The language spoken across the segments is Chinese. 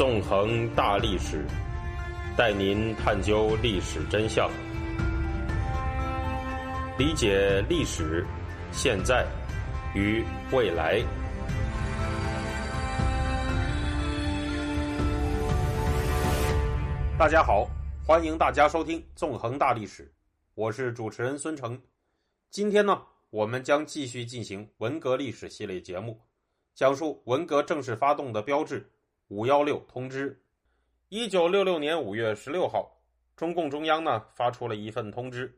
纵横大历史，带您探究历史真相，理解历史、现在与未来。大家好，欢迎大家收听《纵横大历史》，我是主持人孙成。今天呢，我们将继续进行文革历史系列节目，讲述文革正式发动的标志516通知。1966年5月16号，中共中央呢发出了一份通知。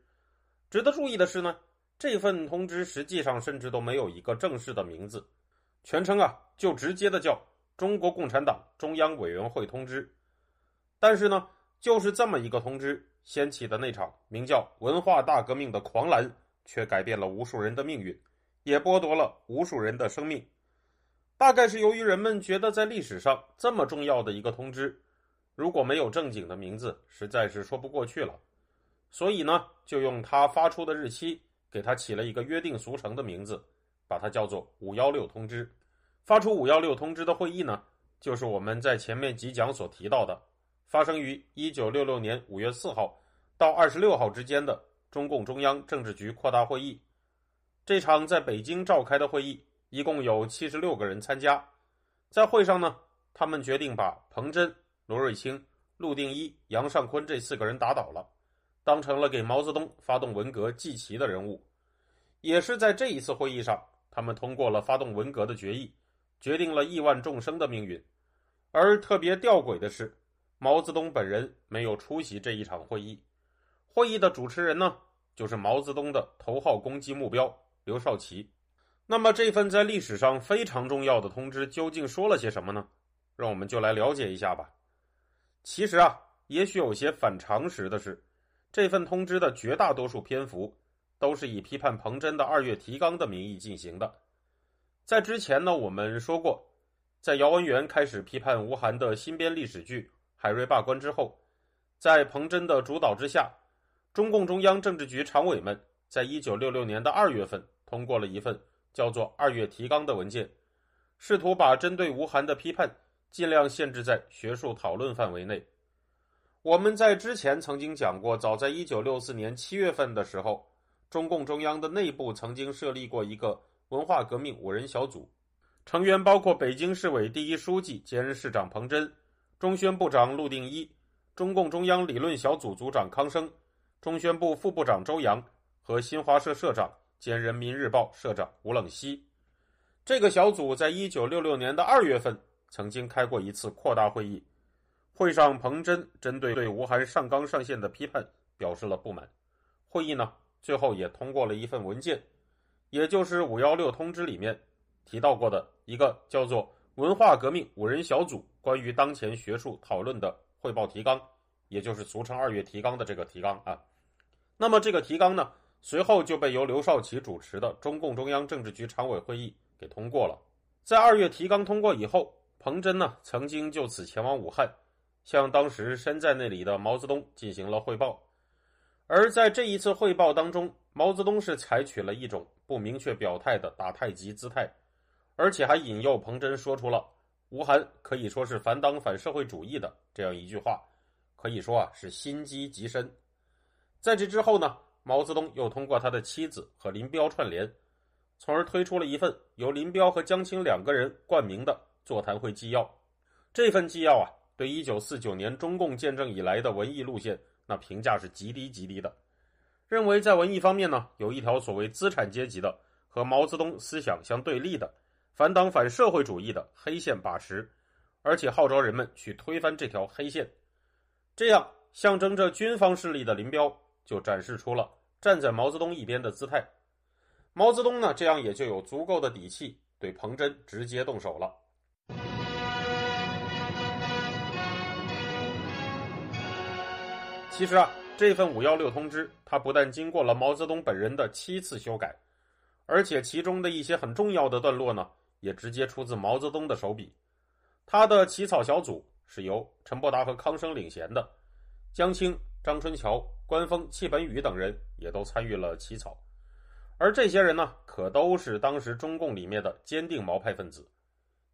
值得注意的是呢，这份通知实际上甚至都没有一个正式的名字，全称啊就直接的叫中国共产党中央委员会通知。但是呢，就是这么一个通知，掀起的那场名叫文化大革命的狂澜，却改变了无数人的命运，也剥夺了无数人的生命。大概是由于人们觉得在历史上这么重要的一个通知，如果没有正经的名字，实在是说不过去了，所以呢，就用它发出的日期给它起了一个约定俗成的名字，把它叫做516通知。发出516通知的会议呢，就是我们在前面几讲所提到的，发生于1966年5月4号到26号之间的中共中央政治局扩大会议。这场在北京召开的会议一共有76个人参加。在会上呢，他们决定把彭真、罗瑞卿、陆定一、杨尚昆这4个人打倒了，当成了给毛泽东发动文革祭旗的人物。也是在这一次会议上，他们通过了发动文革的决议，决定了亿万众生的命运。而特别吊诡的是，毛泽东本人没有出席这一场会议。会议的主持人呢，就是毛泽东的头号攻击目标刘少奇。那么这份在历史上非常重要的通知究竟说了些什么呢？让我们就来了解一下吧。其实啊，也许有些反常识的是，这份通知的绝大多数篇幅都是以批判彭真的2月提纲的名义进行的。在之前呢，我们说过，在姚文元开始批判吴晗的新编历史剧《海瑞罢官》之后，在彭真的主导之下，中共中央政治局常委们在1966年的2月份通过了一份叫做2月提纲的文件，试图把针对吴晗的批判尽量限制在学术讨论范围内。我们在之前曾经讲过，早在1964年7月份的时候，中共中央的内部曾经设立过一个文化革命5人小组，成员包括北京市委第一书记兼市长彭真、中宣部长陆定一、中共中央理论小组组长康生、中宣部副部长周扬和新华社社长兼人民日报社长吴冷西。这个小组在1966年的2月份曾经开过一次扩大会议，会上彭真针对吴晗上纲上线的批判表示了不满。会议呢，最后也通过了一份文件，也就是516通知里面提到过的一个叫做文化革命5人小组关于当前学术讨论的汇报提纲，也就是俗称2月提纲的这个提纲啊。那么这个提纲呢，随后就被由刘少奇主持的中共中央政治局常委会议给通过了。在2月提纲通过以后，彭真呢曾经就此前往武汉，向当时身在那里的毛泽东进行了汇报。而在这一次汇报当中，毛泽东是采取了一种不明确表态的打太极姿态，而且还引诱彭真说出了吴晗可以说是反党反社会主义的这样一句话，可以说啊是心机极深。在这之后呢，毛泽东又通过他的妻子和林彪串联，从而推出了一份由林彪和江青2个人冠名的座谈会纪要。这份纪要啊，对1949年中共建政以来的文艺路线那评价是极低极低的，认为在文艺方面呢，有一条所谓资产阶级的和毛泽东思想相对立的反党反社会主义的黑线把持，而且号召人们去推翻这条黑线。这样，象征着军方势力的林彪就展示出了站在毛泽东一边的姿态。毛泽东呢，这样也就有足够的底气对彭真直接动手了。其实啊，这份516通知，它不但经过了毛泽东本人的7次修改，而且其中的一些很重要的段落呢，也直接出自毛泽东的手笔。他的起草小组是由陈伯达和康生领衔的，江青、张春桥、关锋、戚本禹等人也都参与了起草。而这些人呢，可都是当时中共里面的坚定毛派分子。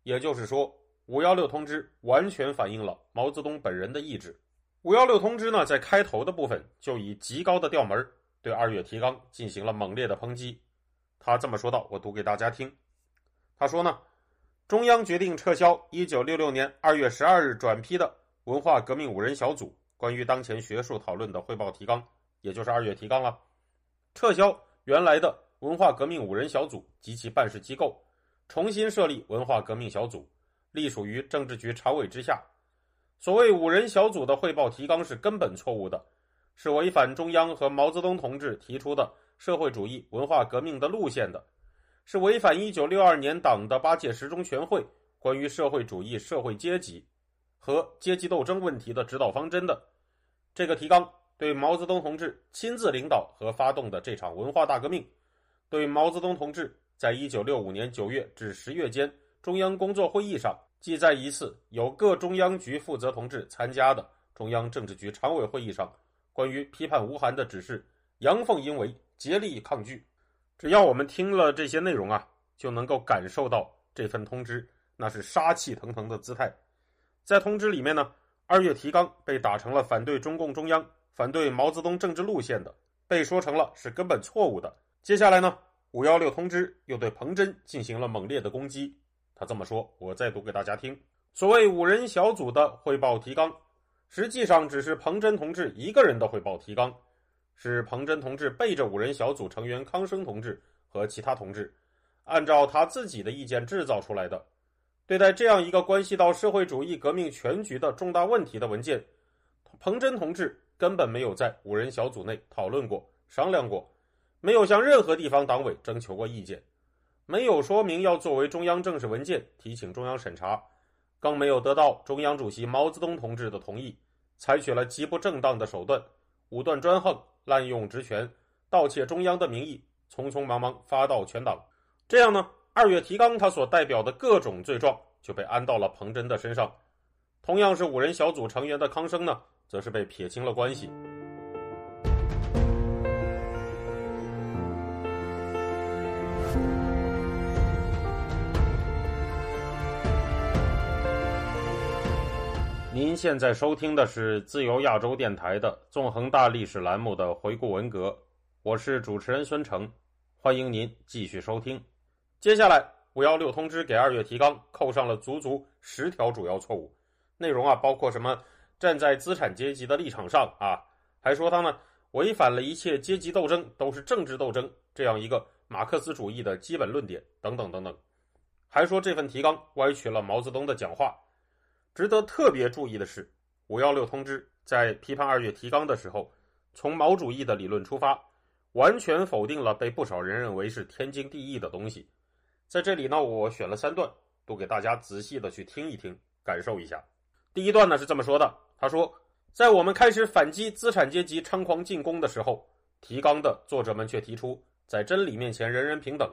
也就是说， 516通知完全反映了毛泽东本人的意志。516通知呢，在开头的部分就以极高的调门对二月提纲进行了猛烈的抨击。他这么说道，我读给大家听。他说呢，中央决定撤销1966年2月12日转批的文化革命5人小组关于当前学术讨论的汇报提纲，也就是二月提纲了。撤销原来的文化革命5人小组及其办事机构，重新设立文化革命小组，隶属于政治局常委之下。所谓5人小组的汇报提纲是根本错误的，是违反中央和毛泽东同志提出的社会主义文化革命的路线的，是违反1962年党的8届十中全会关于社会主义社会阶级和阶级斗争问题的指导方针的。这个提纲对毛泽东同志亲自领导和发动的这场文化大革命，对毛泽东同志在1965年9月至10月间中央工作会议上记载一次由各中央局负责同志参加的中央政治局常委会议上关于批判吴晗的指示，阳奉阴违，竭力抗拒。只要我们听了这些内容啊，就能够感受到这份通知那是杀气腾腾的姿态。在通知里面呢，二月提纲被打成了反对中共中央、反对毛泽东政治路线的，被说成了是根本错误的。接下来呢，516通知又对彭真进行了猛烈的攻击。他这么说，我再读给大家听。所谓5人小组的汇报提纲，实际上只是彭真同志一个人的汇报提纲，是彭真同志背着5人小组成员康生同志和其他同志，按照他自己的意见制造出来的。对待这样一个关系到社会主义革命全局的重大问题的文件，彭真同志根本没有在5人小组内讨论过、商量过，没有向任何地方党委征求过意见，没有说明要作为中央正式文件提请中央审查，更没有得到中央主席毛泽东同志的同意，采取了极不正当的手段，武断专横，滥用职权，盗窃中央的名义，匆匆忙忙发到全党。这样呢，二月提纲它所代表的各种罪状就被安到了彭真的身上。同样是5人小组成员的康生呢，则是被撇清了关系。您现在收听的是自由亚洲电台的纵横大历史栏目的回顾文革，我是主持人孙成，欢迎您继续收听。接下来516通知给二月提纲扣上了足足10条主要错误，内容啊包括什么站在资产阶级的立场上啊，还说他呢违反了一切阶级斗争都是政治斗争这样一个马克思主义的基本论点等等等等，还说这份提纲歪曲了毛泽东的讲话。值得特别注意的是，516通知在批判二月提纲的时候，从毛主义的理论出发，完全否定了被不少人认为是天经地义的东西。在这里呢，我选了3段，都给大家仔细的去听一听，感受一下。第一段呢是这么说的，他说，在我们开始反击资产阶级猖狂进攻的时候，提纲的作者们却提出在真理面前人人平等，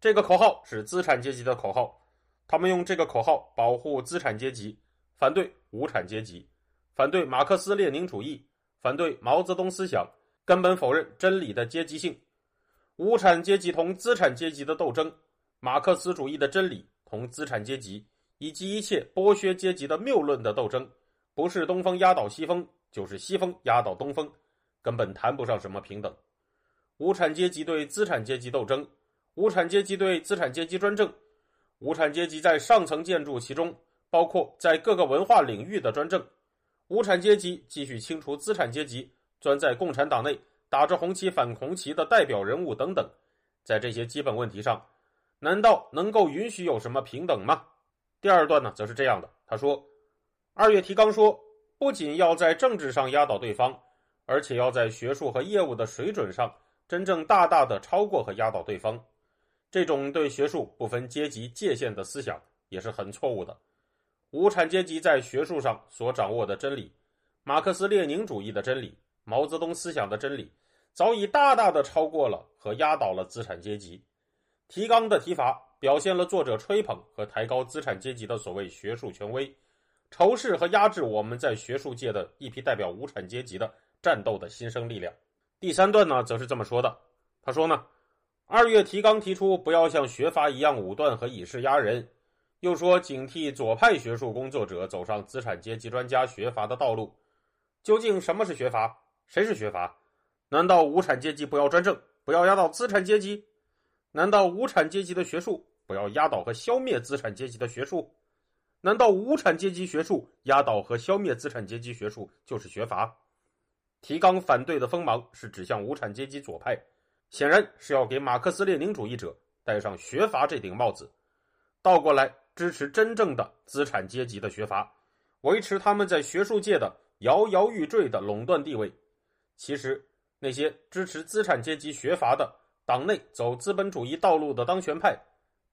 这个口号是资产阶级的口号，他们用这个口号保护资产阶级，反对无产阶级，反对马克思列宁主义，反对毛泽东思想，根本否认真理的阶级性。无产阶级同资产阶级的斗争，马克思主义的真理同资产阶级以及一切剥削阶级的谬论的斗争，不是东风压倒西风，就是西风压倒东风，根本谈不上什么平等。无产阶级对资产阶级斗争，无产阶级对资产阶级专政，无产阶级在上层建筑其中包括在各个文化领域的专政，无产阶级继续清除资产阶级，钻在共产党内打着红旗反红旗的代表人物等等。在这些基本问题上，难道能够允许有什么平等吗？第二段呢则是这样的，他说，二月提纲说，不仅要在政治上压倒对方，而且要在学术和业务的水准上真正大大的超过和压倒对方。这种对学术不分阶级界限的思想也是很错误的。无产阶级在学术上所掌握的真理，马克思列宁主义的真理，毛泽东思想的真理，早已大大的超过了和压倒了资产阶级。提纲的提法表现了作者吹捧和抬高资产阶级的所谓学术权威，仇视和压制我们在学术界的一批代表无产阶级的战斗的新生力量。第三段呢则是这么说的，他说呢，二月提纲提出不要像学阀一样武断和以势压人，又说警惕左派学术工作者走上资产阶级专家学阀的道路。究竟什么是学阀？谁是学阀？难道无产阶级不要专政，不要压倒资产阶级？难道无产阶级的学术不要压倒和消灭资产阶级的学术？难道无产阶级学术压倒和消灭资产阶级学术就是学阀？提纲反对的锋芒是指向无产阶级左派，显然是要给马克思列宁主义者戴上学阀这顶帽子，倒过来支持真正的资产阶级的学阀，维持他们在学术界的摇摇欲坠的垄断地位。其实那些支持资产阶级学阀的党内走资本主义道路的当权派，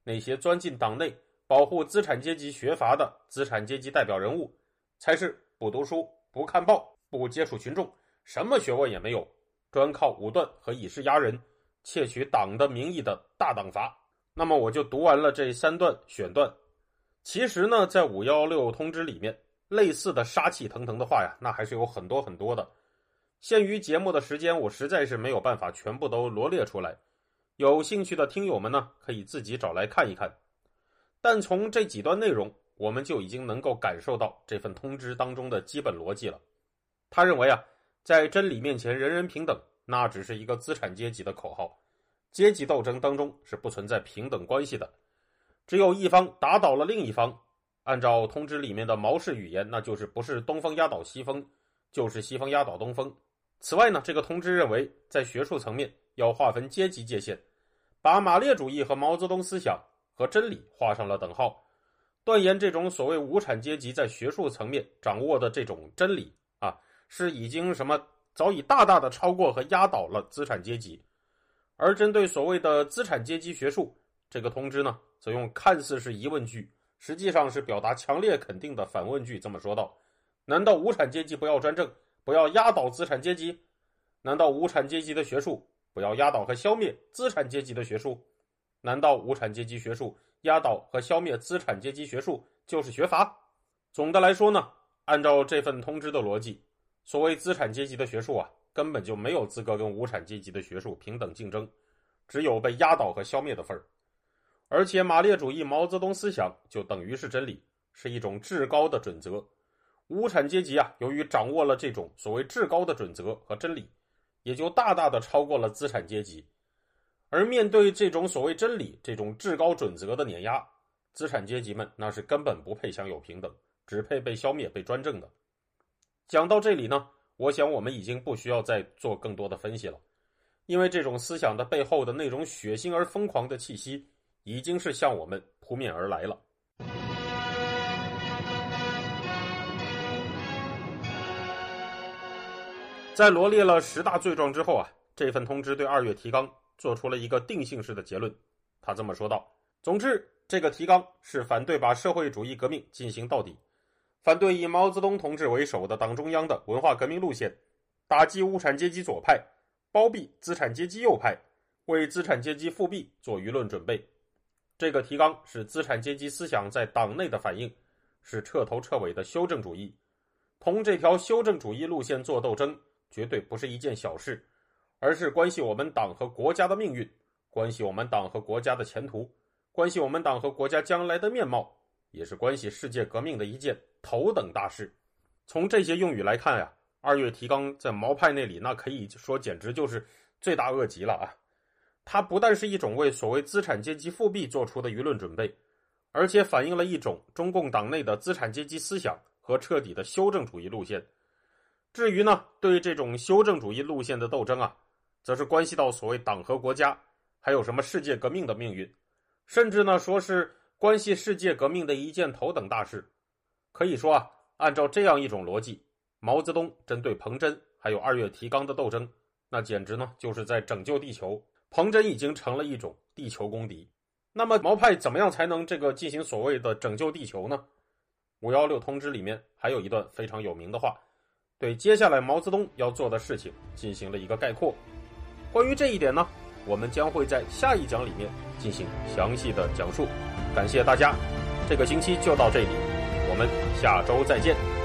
那些钻进党内保护资产阶级学阀的资产阶级代表人物，才是不读书、不看报、不接触群众，什么学问也没有，专靠武断和以势压人，窃取党的名义的大党阀。那么我就读完了这三段选段。其实呢，在516通知里面，类似的杀气腾腾的话呀，那还是有很多很多的。限于节目的时间，我实在是没有办法全部都罗列出来，有兴趣的听友们呢，可以自己找来看一看。但从这几段内容，我们就已经能够感受到这份通知当中的基本逻辑了。他认为啊，在真理面前人人平等，那只是一个资产阶级的口号，阶级斗争当中是不存在平等关系的，只有一方打倒了另一方，按照通知里面的毛氏语言，那就是不是东风压倒西风，就是西风压倒东风。此外呢，这个通知认为，在学术层面要划分阶级界限，把马列主义和毛泽东思想和真理画上了等号，断言这种所谓无产阶级在学术层面掌握的这种真理啊，是已经什么早已大大的超过和压倒了资产阶级。而针对所谓的资产阶级学术，这个通知呢，则用看似是疑问句，实际上是表达强烈肯定的反问句，这么说道：难道无产阶级不要专政，不要压倒资产阶级？难道无产阶级的学术不要压倒和消灭资产阶级的学术？难道无产阶级学术压倒和消灭资产阶级学术就是学阀？总的来说呢，按照这份通知的逻辑，所谓资产阶级的学术啊，根本就没有资格跟无产阶级的学术平等竞争，只有被压倒和消灭的份儿。而且马列主义、毛泽东思想就等于是真理，是一种至高的准则。无产阶级啊，由于掌握了这种所谓至高的准则和真理，也就大大的超过了资产阶级。而面对这种所谓真理、这种至高准则的碾压，资产阶级们那是根本不配享有平等，只配被消灭、被专政的。讲到这里呢，我想我们已经不需要再做更多的分析了，因为这种思想的背后的那种血腥而疯狂的气息，已经是向我们扑面而来了。在罗列了10大罪状之后啊，这份通知对2月提纲做出了一个定性式的结论。他这么说道：总之，这个提纲是反对把社会主义革命进行到底，反对以毛泽东同志为首的党中央的文化革命路线，打击无产阶级左派，包庇资产阶级右派，为资产阶级复辟做舆论准备。这个提纲是资产阶级思想在党内的反应，是彻头彻尾的修正主义，同这条修正主义路线做斗争，绝对不是一件小事，而是关系我们党和国家的命运，关系我们党和国家的前途，关系我们党和国家将来的面貌，也是关系世界革命的一件头等大事。从这些用语来看呀，2月提纲在毛派那里，那可以说简直就是罪大恶极了啊！它不但是一种为所谓资产阶级复辟做出的舆论准备，而且反映了一种中共党内的资产阶级思想和彻底的修正主义路线。至于呢，对这种修正主义路线的斗争啊，则是关系到所谓党和国家，还有什么世界革命的命运，甚至呢说是关系世界革命的一件头等大事。可以说啊，按照这样一种逻辑，毛泽东针对彭真还有2月提纲的斗争，那简直呢就是在拯救地球，彭真已经成了一种地球公敌。那么毛派怎么样才能这个进行所谓的拯救地球呢？516通知里面还有一段非常有名的话，对接下来毛泽东要做的事情进行了一个概括。关于这一点呢，我们将会在下一讲里面进行详细的讲述。感谢大家，这个星期就到这里，我们下周再见。